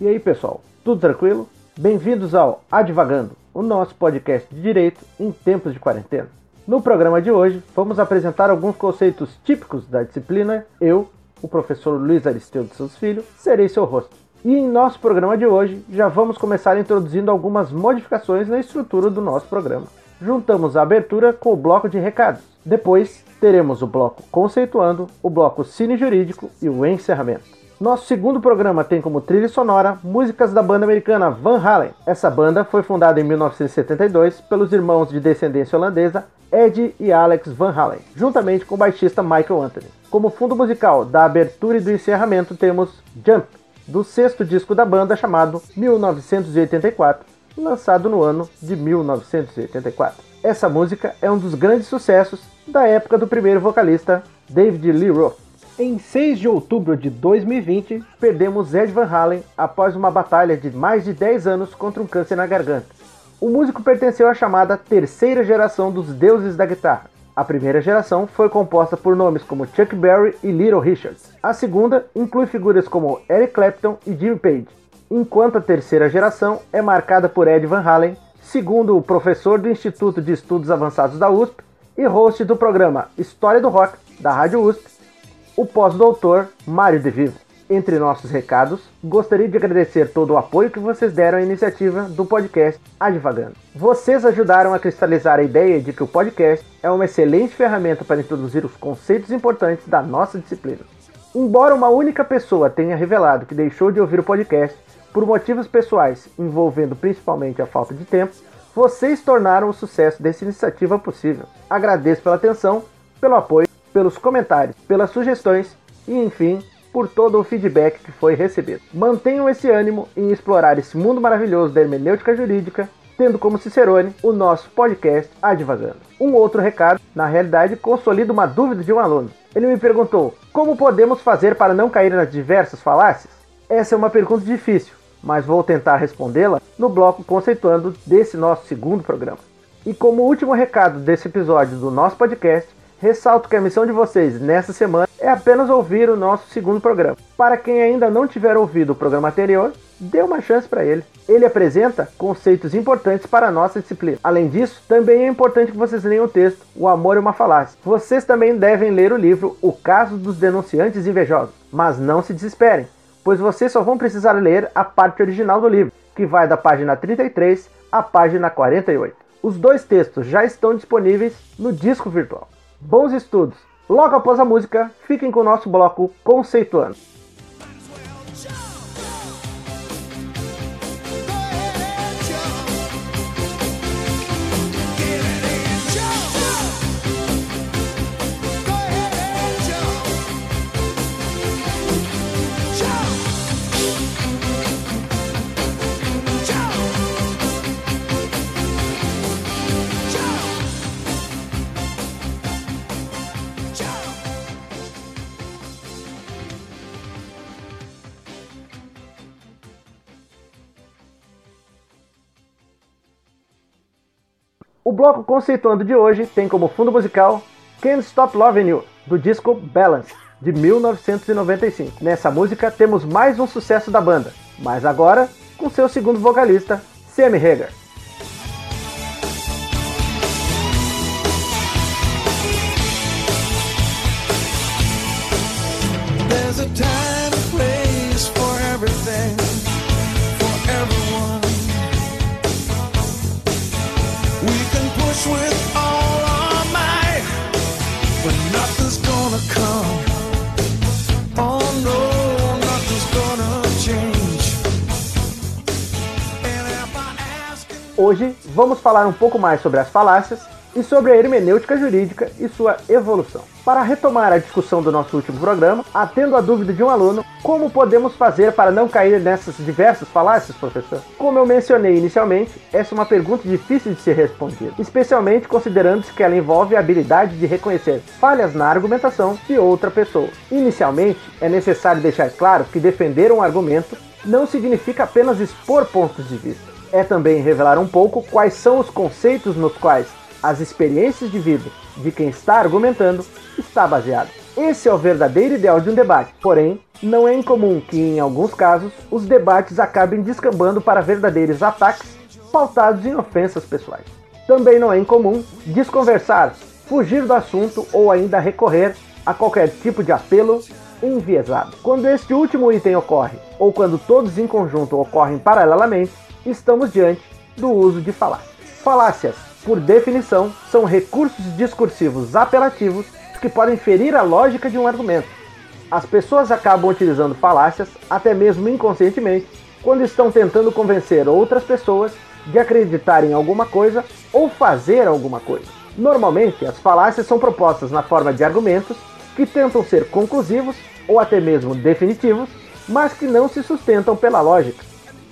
E aí pessoal, tudo tranquilo? Bem-vindos ao Advagando, o nosso podcast de direito em tempos de quarentena. No programa de hoje, vamos apresentar alguns conceitos típicos da disciplina. Eu, o professor Luiz Aristeu dos Santos Filho, serei seu host. E em nosso programa de hoje, já vamos começar introduzindo algumas modificações na estrutura do nosso programa. Juntamos a abertura com o bloco de recados. Depois, teremos o bloco Conceituando, o bloco Cine Jurídico e o encerramento. Nosso segundo programa tem como trilha sonora músicas da banda americana Van Halen. Essa banda foi fundada em 1972 pelos irmãos de descendência holandesa Ed e Alex Van Halen, juntamente com o baixista Michael Anthony. Como fundo musical da abertura e do encerramento temos Jump, do sexto disco da banda chamado 1984, lançado no ano de 1984. Essa música é um dos grandes sucessos da época do primeiro vocalista David Lee Roth. Em 6 de outubro de 2020, perdemos Ed Van Halen após uma batalha de mais de 10 anos contra um câncer na garganta. O músico pertenceu à chamada terceira geração dos deuses da guitarra. A primeira geração foi composta por nomes como Chuck Berry e Little Richard. A segunda inclui figuras como Eric Clapton e Jimmy Page, enquanto a terceira geração é marcada por Ed Van Halen, segundo o professor do Instituto de Estudos Avançados da USP e host do programa História do Rock, da Rádio USP, o pós-doutor Mário de Vivo. Entre nossos recados, gostaria de agradecer todo o apoio que vocês deram à iniciativa do podcast Advagando. Vocês ajudaram a cristalizar a ideia de que o podcast é uma excelente ferramenta para introduzir os conceitos importantes da nossa disciplina. Embora uma única pessoa tenha revelado que deixou de ouvir o podcast por motivos pessoais, envolvendo principalmente a falta de tempo, vocês tornaram o sucesso dessa iniciativa possível. Agradeço pela atenção, pelo apoio, pelos comentários, pelas sugestões e, enfim, por todo o feedback que foi recebido. Mantenham esse ânimo em explorar esse mundo maravilhoso da hermenêutica jurídica, tendo como Cicerone o nosso podcast Advagando. Um outro recado, na realidade, consolida uma dúvida de um aluno. Ele me perguntou, como podemos fazer para não cair nas diversas falácias? Essa é uma pergunta difícil, mas vou tentar respondê-la no bloco Conceituando desse nosso segundo programa. E como último recado desse episódio do nosso podcast, ressalto que a missão de vocês nesta semana é apenas ouvir o nosso segundo programa. Para quem ainda não tiver ouvido o programa anterior, dê uma chance para ele. Ele apresenta conceitos importantes para a nossa disciplina. Além disso, também é importante que vocês leiam o texto O Amor é uma Falácia. Vocês também devem ler o livro O Caso dos Denunciantes Invejosos. Mas não se desesperem, pois vocês só vão precisar ler a parte original do livro, que vai da página 33 à página 48. Os dois textos já estão disponíveis no disco virtual. Bons estudos! Logo após a música, fiquem com o nosso bloco Conceituando. O bloco Conceituando de hoje tem como fundo musical Can't Stop Lovin' You, do disco Balance, de 1995. Nessa música temos mais um sucesso da banda, mas agora com seu segundo vocalista, Sammy Hagar. With all our might, but nothing's gonna come. Oh no, nothing's gonna change. And if I ask... Hoje vamos falar um pouco mais sobre as falácias e sobre a hermenêutica jurídica e sua evolução. Para retomar a discussão do nosso último programa, atendo à dúvida de um aluno, como podemos fazer para não cair nessas diversas falácias, professor? Como eu mencionei inicialmente, essa é uma pergunta difícil de ser respondida, especialmente considerando-se que ela envolve a habilidade de reconhecer falhas na argumentação de outra pessoa. Inicialmente, é necessário deixar claro que defender um argumento não significa apenas expor pontos de vista. É também revelar um pouco quais são os conceitos nos quais as experiências de vida de quem está argumentando está baseado. Esse é o verdadeiro ideal de um debate, porém, Não é incomum que, em alguns casos, os debates acabem descambando para verdadeiros ataques pautados em ofensas pessoais. Também não é incomum desconversar, fugir do assunto ou ainda recorrer a qualquer tipo de apelo enviesado. Quando este último item ocorre, ou quando todos em conjunto ocorrem paralelamente, estamos diante do uso de falácias. Falácias, por definição, são recursos discursivos apelativos que podem ferir a lógica de um argumento. As pessoas acabam utilizando falácias, até mesmo inconscientemente, quando estão tentando convencer outras pessoas de acreditar em alguma coisa ou fazer alguma coisa. Normalmente, as falácias são propostas na forma de argumentos que tentam ser conclusivos ou até mesmo definitivos, mas que não se sustentam pela lógica.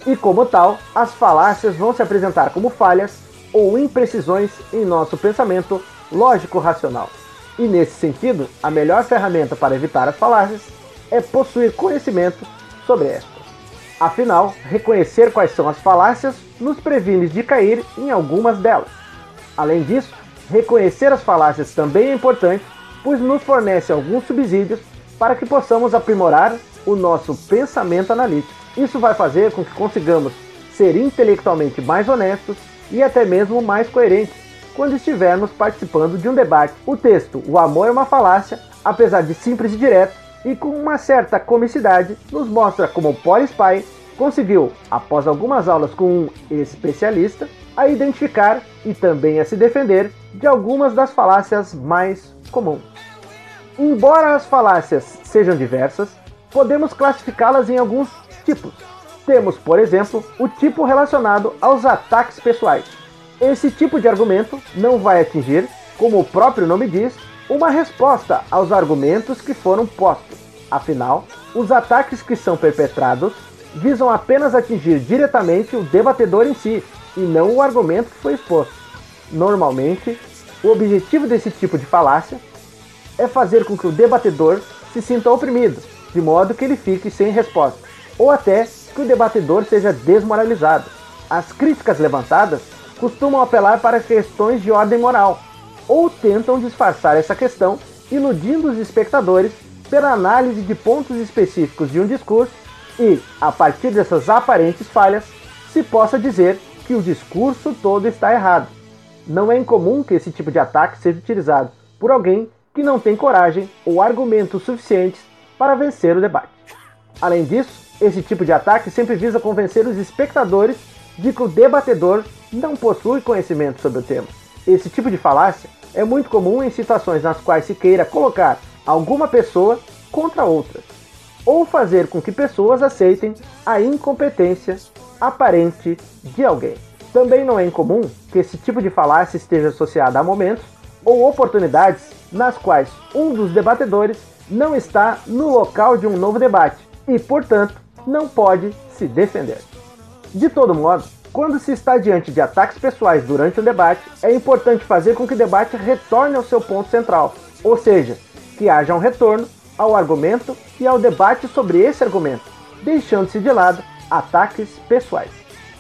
E como tal, as falácias vão se apresentar como falhas ou imprecisões em nosso pensamento lógico-racional. E nesse sentido, a melhor ferramenta para evitar as falácias é possuir conhecimento sobre estas. Afinal, reconhecer quais são as falácias nos previne de cair em algumas delas. Além disso, reconhecer as falácias também é importante, pois nos fornece alguns subsídios para que possamos aprimorar o nosso pensamento analítico. Isso vai fazer com que consigamos ser intelectualmente mais honestos e até mesmo mais coerentes quando estivermos participando de um debate. O texto O Amor é uma Falácia, apesar de simples e direto, e com uma certa comicidade, nos mostra como Paul Spy conseguiu, após algumas aulas com um especialista, a identificar e também a se defender de algumas das falácias mais comuns. Embora as falácias sejam diversas, podemos classificá-las em alguns tipos. Temos, por exemplo, o tipo relacionado aos ataques pessoais. Esse tipo de argumento não vai atingir, como o próprio nome diz, uma resposta aos argumentos que foram postos. Afinal, os ataques que são perpetrados visam apenas atingir diretamente o debatedor em si, e não o argumento que foi exposto. Normalmente, o objetivo desse tipo de falácia é fazer com que o debatedor se sinta oprimido, de modo que ele fique sem resposta, ou até que o debatedor seja desmoralizado. As críticas levantadas costumam apelar para questões de ordem moral, ou tentam disfarçar essa questão, iludindo os espectadores pela análise de pontos específicos de um discurso e, a partir dessas aparentes falhas, se possa dizer que o discurso todo está errado. Não é incomum que esse tipo de ataque seja utilizado por alguém que não tem coragem ou argumentos suficientes para vencer o debate. Além disso, esse tipo de ataque sempre visa convencer os espectadores de que o debatedor não possui conhecimento sobre o tema. Esse tipo de falácia é muito comum em situações nas quais se queira colocar alguma pessoa contra outras, ou fazer com que pessoas aceitem a incompetência aparente de alguém. Também não é incomum que esse tipo de falácia esteja associada a momentos ou oportunidades nas quais um dos debatedores não está no local de um novo debate e, portanto, não pode se defender. De todo modo, quando se está diante de ataques pessoais durante um debate, é importante fazer com que o debate retorne ao seu ponto central, ou seja, que haja um retorno ao argumento e ao debate sobre esse argumento, deixando-se de lado ataques pessoais.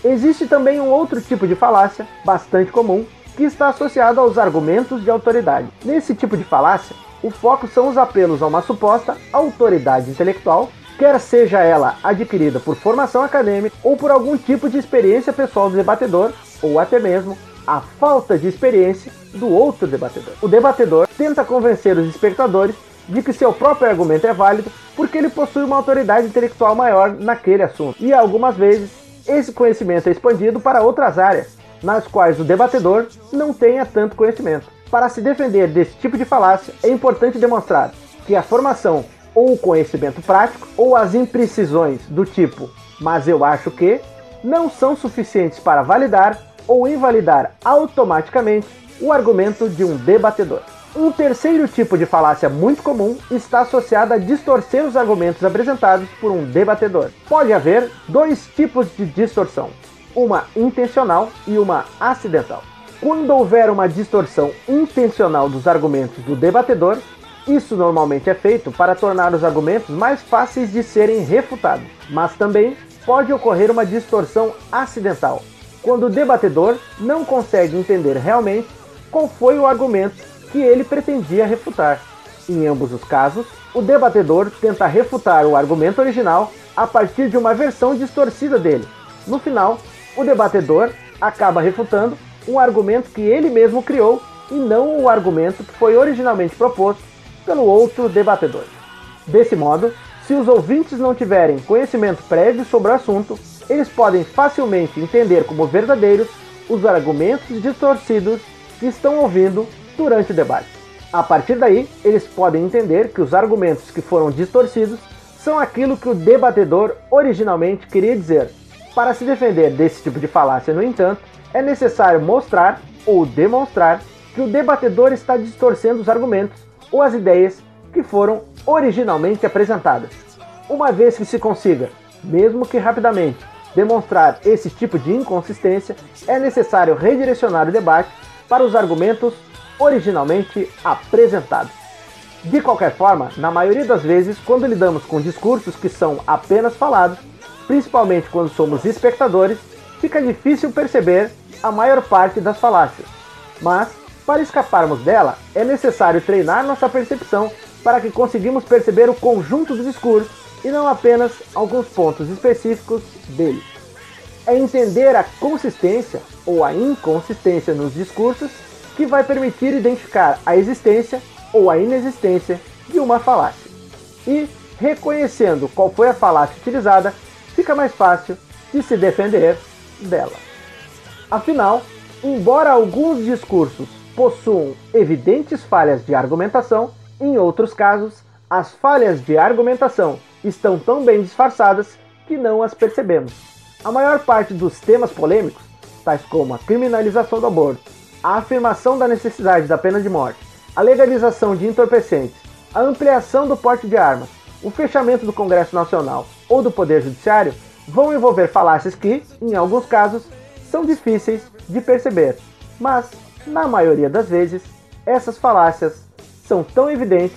Existe também um outro tipo de falácia, bastante comum, que está associado aos argumentos de autoridade. Nesse tipo de falácia, o foco são os apelos a uma suposta autoridade intelectual, quer seja ela adquirida por formação acadêmica ou por algum tipo de experiência pessoal do debatedor, ou até mesmo a falta de experiência do outro debatedor. O debatedor tenta convencer os espectadores de que seu próprio argumento é válido porque ele possui uma autoridade intelectual maior naquele assunto. E algumas vezes, esse conhecimento é expandido para outras áreas, nas quais o debatedor não tenha tanto conhecimento. Para se defender desse tipo de falácia, é importante demonstrar que a formação ou o conhecimento prático, ou as imprecisões do tipo, mas eu acho que, não são suficientes para validar ou invalidar automaticamente o argumento de um debatedor. Um terceiro tipo de falácia muito comum está associado a distorcer os argumentos apresentados por um debatedor. Pode haver dois tipos de distorção, uma intencional e uma acidental. Quando houver uma distorção intencional dos argumentos do debatedor, isso normalmente é feito para tornar os argumentos mais fáceis de serem refutados, mas também pode ocorrer uma distorção acidental, quando o debatedor não consegue entender realmente qual foi o argumento que ele pretendia refutar. Em ambos os casos, o debatedor tenta refutar o argumento original a partir de uma versão distorcida dele. No final, o debatedor acaba refutando um argumento que ele mesmo criou e não o argumento que foi originalmente proposto pelo outro debatedor. Desse modo, se os ouvintes não tiverem conhecimento prévio sobre o assunto, eles podem facilmente entender como verdadeiros os argumentos distorcidos que estão ouvindo durante o debate. A partir daí, eles podem entender que os argumentos que foram distorcidos são aquilo que o debatedor originalmente queria dizer. Para se defender desse tipo de falácia, no entanto, é necessário mostrar ou demonstrar que o debatedor está distorcendo os argumentos ou as ideias que foram originalmente apresentadas. Uma vez que se consiga, mesmo que rapidamente, demonstrar esse tipo de inconsistência, é necessário redirecionar o debate para os argumentos originalmente apresentados. De qualquer forma, na maioria das vezes, quando lidamos com discursos que são apenas falados, principalmente quando somos espectadores, fica difícil perceber a maior parte das falácias. Mas, para escaparmos dela, é necessário treinar nossa percepção para que conseguimos perceber o conjunto do discurso e não apenas alguns pontos específicos dele. É entender a consistência ou a inconsistência nos discursos que vai permitir identificar a existência ou a inexistência de uma falácia. E, reconhecendo qual foi a falácia utilizada, fica mais fácil de se defender dela. Afinal, embora alguns discursos possuam evidentes falhas de argumentação, em outros casos, as falhas de argumentação estão tão bem disfarçadas que não as percebemos. A maior parte dos temas polêmicos, tais como a criminalização do aborto, a afirmação da necessidade da pena de morte, a legalização de entorpecentes, a ampliação do porte de armas, o fechamento do Congresso Nacional ou do Poder Judiciário, vão envolver falácias que, em alguns casos, são difíceis de perceber. Mas, na maioria das vezes, essas falácias são tão evidentes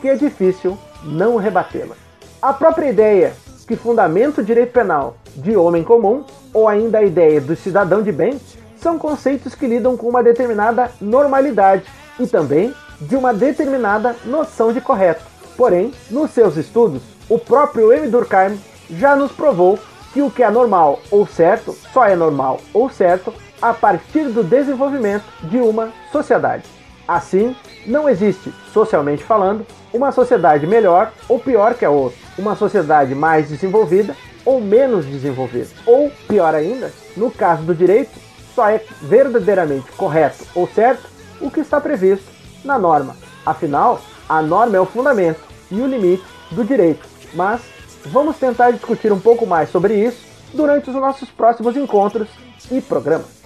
que é difícil não rebatê-las. A própria ideia que fundamenta o direito penal de homem comum, ou ainda a ideia do cidadão de bem, são conceitos que lidam com uma determinada normalidade e também de uma determinada noção de correto. Porém, nos seus estudos, o próprio Émile Durkheim já nos provou que o que é normal ou certo só é normal ou certo a partir do desenvolvimento de uma sociedade. Assim, não existe, socialmente falando, uma sociedade melhor ou pior que a outra, uma sociedade mais desenvolvida ou menos desenvolvida. Ou, pior ainda, no caso do direito, só é verdadeiramente correto ou certo o que está previsto na norma. Afinal, a norma é o fundamento e o limite do direito. Mas vamos tentar discutir um pouco mais sobre isso durante os nossos próximos encontros e programas.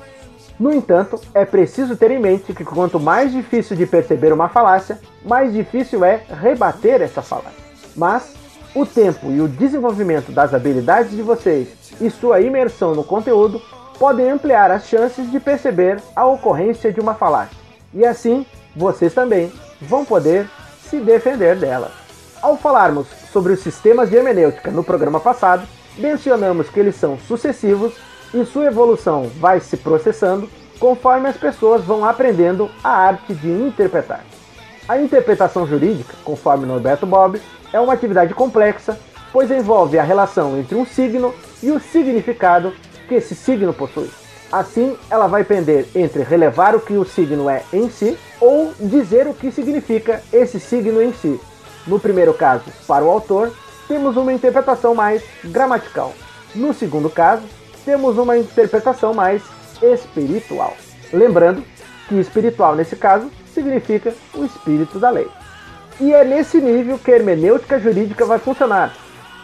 No entanto, é preciso ter em mente que quanto mais difícil de perceber uma falácia, mais difícil é rebater essa falácia. Mas o tempo e o desenvolvimento das habilidades de vocês e sua imersão no conteúdo podem ampliar as chances de perceber a ocorrência de uma falácia. E assim, vocês também vão poder se defender dela. Ao falarmos sobre os sistemas de hermenêutica no programa passado, mencionamos que eles são sucessivos e sua evolução vai se processando conforme as pessoas vão aprendendo a arte de interpretar. A interpretação jurídica, conforme Norberto Bobbio, é uma atividade complexa, pois envolve a relação entre um signo e o significado que esse signo possui. Assim, ela vai pender entre relevar o que o signo é em si ou dizer o que significa esse signo em si. No primeiro caso, para o autor, temos uma interpretação mais gramatical. No segundo caso, temos uma interpretação mais espiritual. Lembrando que espiritual, nesse caso, significa o espírito da lei. E é nesse nível que a hermenêutica jurídica vai funcionar.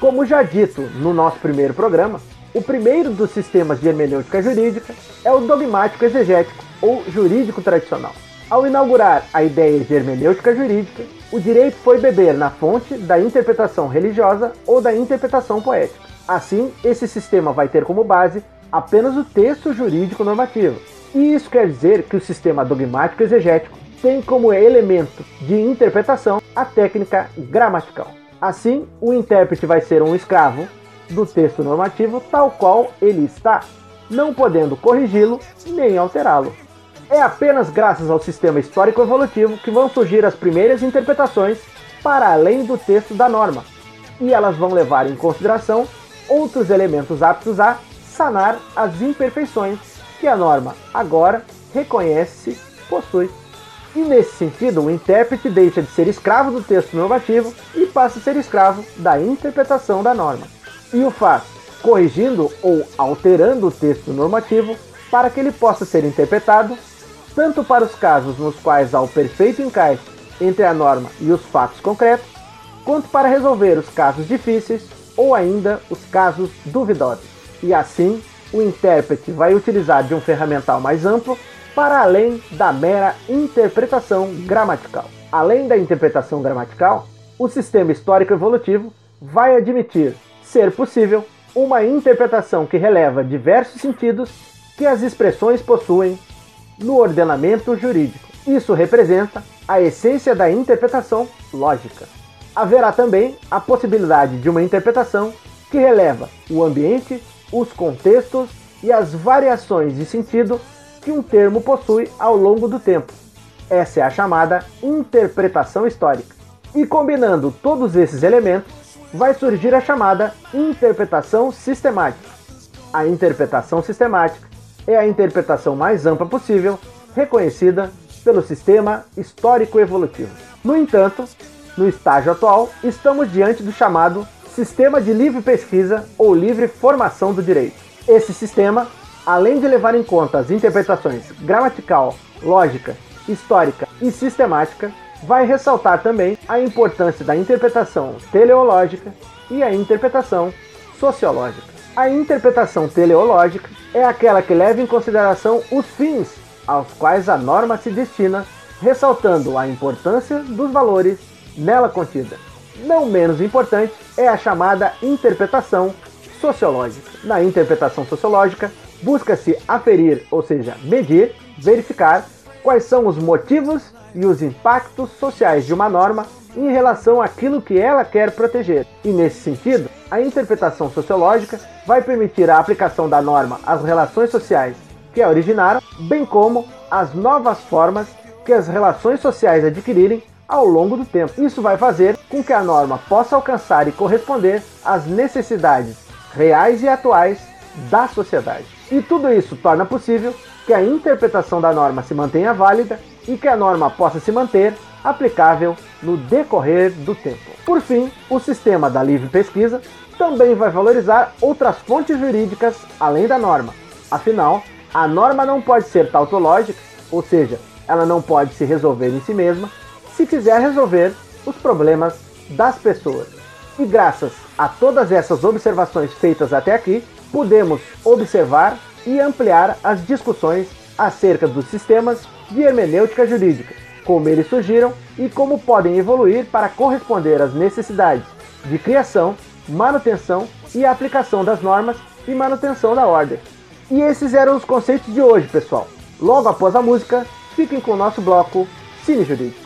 Como já dito no nosso primeiro programa, o primeiro dos sistemas de hermenêutica jurídica é o dogmático exegético, ou jurídico tradicional. Ao inaugurar a ideia de hermenêutica jurídica, o direito foi beber na fonte da interpretação religiosa ou da interpretação poética. Assim, esse sistema vai ter como base apenas o texto jurídico normativo. E isso quer dizer que o sistema dogmático exegético tem como elemento de interpretação a técnica gramatical. Assim, o intérprete vai ser um escravo do texto normativo tal qual ele está, não podendo corrigi-lo nem alterá-lo. É apenas graças ao sistema histórico-evolutivo que vão surgir as primeiras interpretações para além do texto da norma, e elas vão levar em consideração outros elementos aptos a sanar as imperfeições que a norma agora reconhece possui. E nesse sentido, o intérprete deixa de ser escravo do texto normativo e passa a ser escravo da interpretação da norma. E o faz corrigindo ou alterando o texto normativo para que ele possa ser interpretado tanto para os casos nos quais há o perfeito encaixe entre a norma e os fatos concretos, quanto para resolver os casos difíceis ou ainda os casos duvidosos. E assim, o intérprete vai utilizar de um ferramental mais amplo para além da mera interpretação gramatical. Além da interpretação gramatical, o sistema histórico-evolutivo vai admitir ser possível uma interpretação que releva diversos sentidos que as expressões possuem no ordenamento jurídico. Isso representa a essência da interpretação lógica. Haverá também a possibilidade de uma interpretação que releva o ambiente, os contextos e as variações de sentido que um termo possui ao longo do tempo. Essa é a chamada interpretação histórica. E combinando todos esses elementos, vai surgir a chamada interpretação sistemática. A interpretação sistemática é a interpretação mais ampla possível, reconhecida pelo sistema histórico-evolutivo. No entanto, no estágio atual, estamos diante do chamado sistema de livre pesquisa ou livre formação do direito. Esse sistema, além de levar em conta as interpretações gramatical, lógica, histórica e sistemática, vai ressaltar também a importância da interpretação teleológica e a interpretação sociológica. A interpretação teleológica é aquela que leva em consideração os fins aos quais a norma se destina, ressaltando a importância dos valores nela contida. Não menos importante é a chamada interpretação sociológica. Na interpretação sociológica, busca-se aferir, ou seja, medir, verificar quais são os motivos e os impactos sociais de uma norma em relação àquilo que ela quer proteger. E nesse sentido, a interpretação sociológica vai permitir a aplicação da norma às relações sociais que a originaram, bem como às novas formas que as relações sociais adquirirem ao longo do tempo. Isso vai fazer com que a norma possa alcançar e corresponder às necessidades reais e atuais da sociedade. E tudo isso torna possível que a interpretação da norma se mantenha válida e que a norma possa se manter aplicável no decorrer do tempo. Por fim, o sistema da livre pesquisa também vai valorizar outras fontes jurídicas além da norma. Afinal, a norma não pode ser tautológica, ou seja, ela não pode se resolver em si mesma se quiser resolver os problemas das pessoas. E graças a todas essas observações feitas até aqui, podemos observar e ampliar as discussões acerca dos sistemas de hermenêutica jurídica, como eles surgiram e como podem evoluir para corresponder às necessidades de criação, manutenção e aplicação das normas e manutenção da ordem. E esses eram os conceitos de hoje, pessoal. Logo após a música, fiquem com o nosso bloco Cine Jurídico.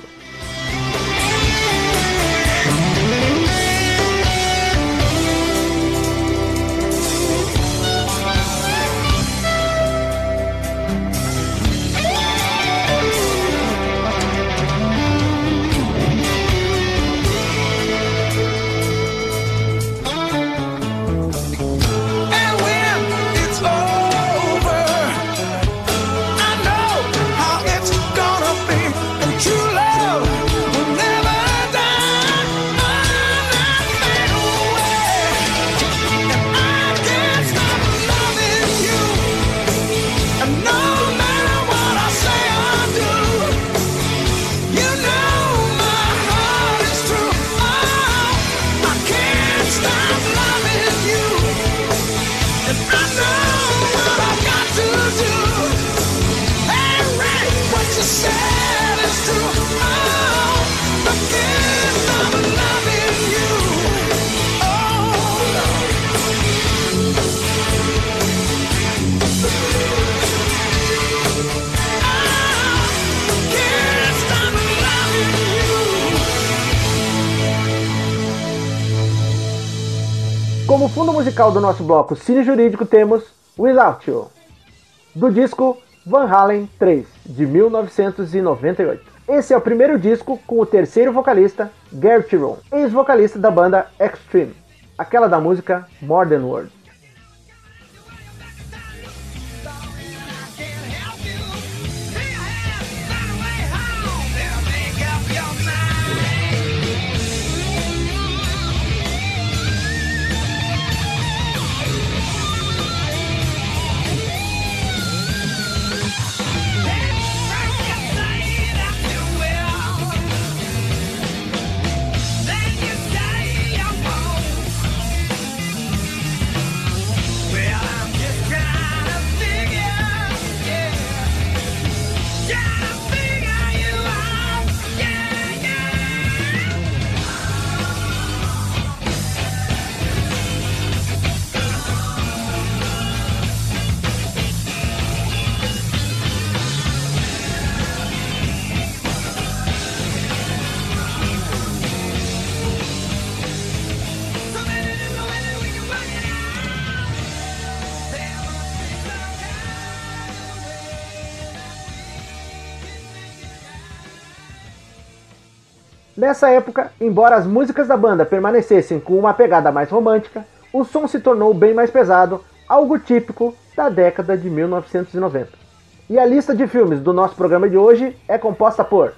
Como fundo musical do nosso bloco Cine Jurídico temos Without You, do disco Van Halen 3, de 1998. Esse é o primeiro disco com o terceiro vocalista, Gary Cherone, ex-vocalista da banda Extreme, aquela da música More Than Words. Nessa época, embora as músicas da banda permanecessem com uma pegada mais romântica, o som se tornou bem mais pesado, algo típico da década de 1990. E a lista de filmes do nosso programa de hoje é composta por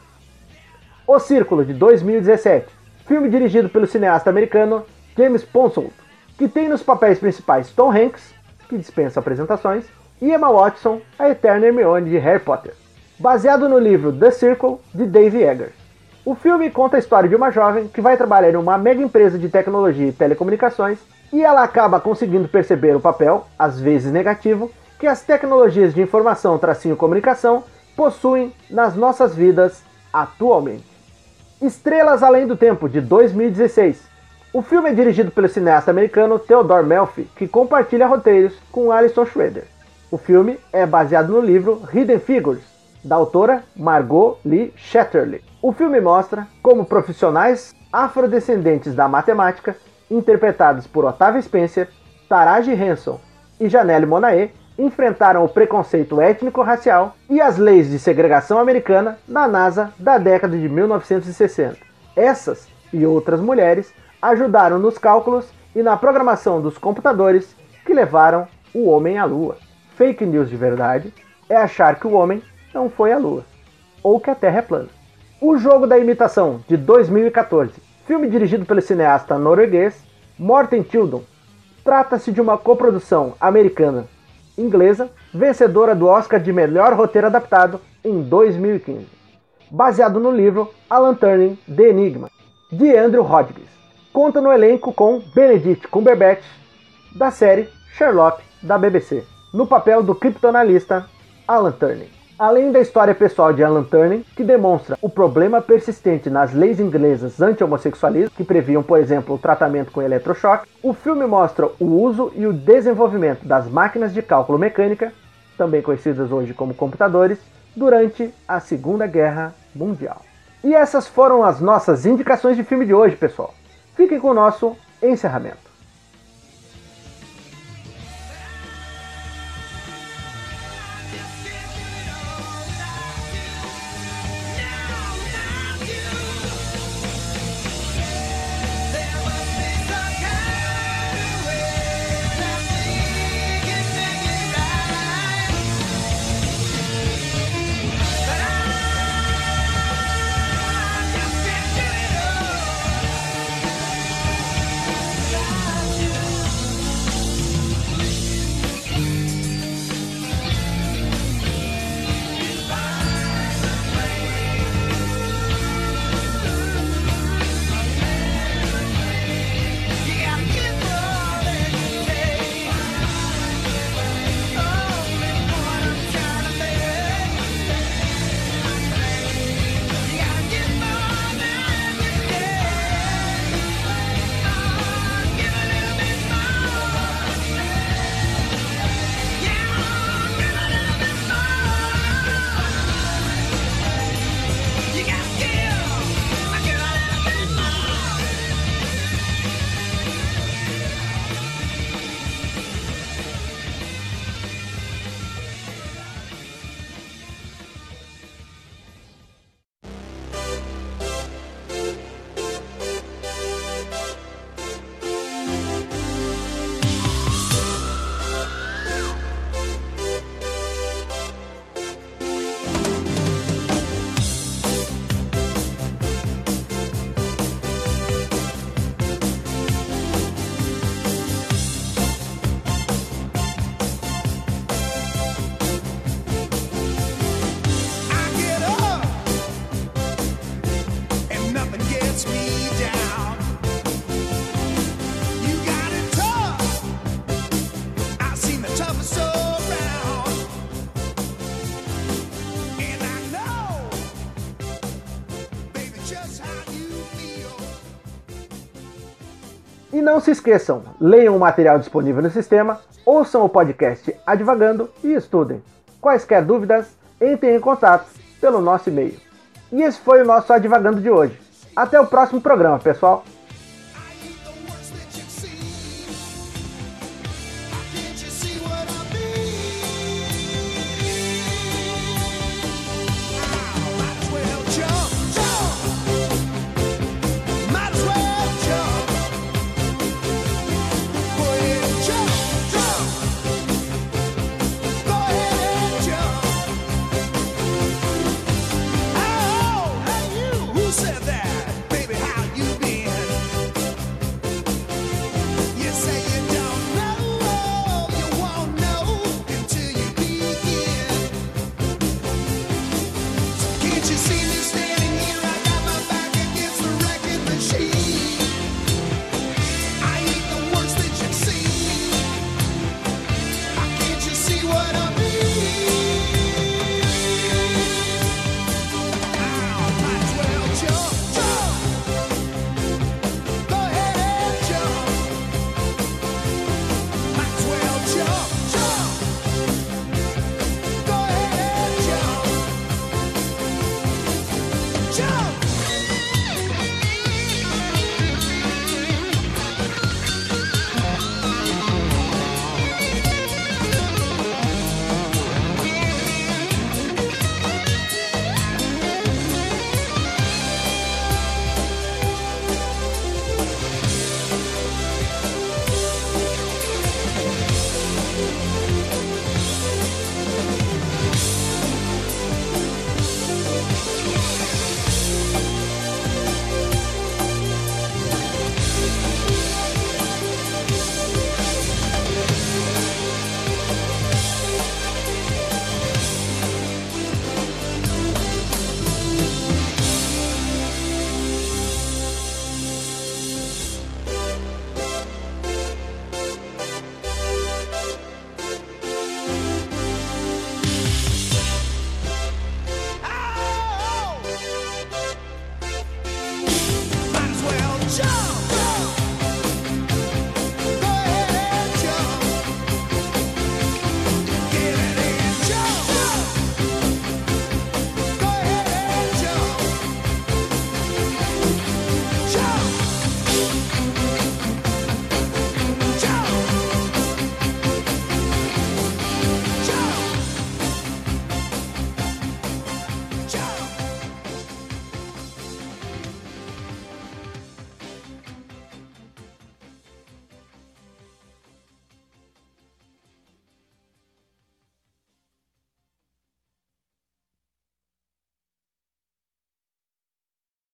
O Círculo, de 2017, filme dirigido pelo cineasta americano James Ponsoldt, que tem nos papéis principais Tom Hanks, que dispensa apresentações, e Emma Watson, a eterna Hermione de Harry Potter, baseado no livro The Circle, de Dave Eggers. O filme conta a história de uma jovem que vai trabalhar em uma mega empresa de tecnologia e telecomunicações, e ela acaba conseguindo perceber o papel, às vezes negativo, que as tecnologias de informação-comunicação possuem nas nossas vidas atualmente. Estrelas Além do Tempo, de 2016. O filme é dirigido pelo cineasta americano Theodore Melfi, que compartilha roteiros com Alison Schroeder. O filme é baseado no livro Hidden Figures, da autora Margot Lee Shetterly. O filme mostra como profissionais afrodescendentes da matemática, interpretados por Octavia Spencer, Taraji Henson e Janelle Monáe, enfrentaram o preconceito étnico-racial e as leis de segregação americana na NASA da década de 1960. Essas e outras mulheres ajudaram nos cálculos e na programação dos computadores que levaram o homem à Lua. Fake news de verdade é achar que o homem não foi à Lua, ou que a Terra é plana. O Jogo da Imitação, de 2014, filme dirigido pelo cineasta norueguês Morten Tyldum, trata-se de uma coprodução americana-inglesa, vencedora do Oscar de Melhor Roteiro Adaptado em 2015, baseado no livro Alan Turing, The Enigma, de Andrew Hodges. Conta no elenco com Benedict Cumberbatch, da série Sherlock, da BBC, no papel do criptoanalista Alan Turing. Além da história pessoal de Alan Turing, que demonstra o problema persistente nas leis inglesas anti-homossexualismo, que previam, por exemplo, o tratamento com eletrochoque, o filme mostra o uso e o desenvolvimento das máquinas de cálculo mecânica, também conhecidas hoje como computadores, durante a Segunda Guerra Mundial. E essas foram as nossas indicações de filme de hoje, pessoal. Fiquem com o nosso encerramento. E não se esqueçam, leiam o material disponível no sistema, ouçam o podcast Advagando e estudem. Quaisquer dúvidas, entrem em contato pelo nosso e-mail. E esse foi o nosso Advagando de hoje. Até o próximo programa, pessoal!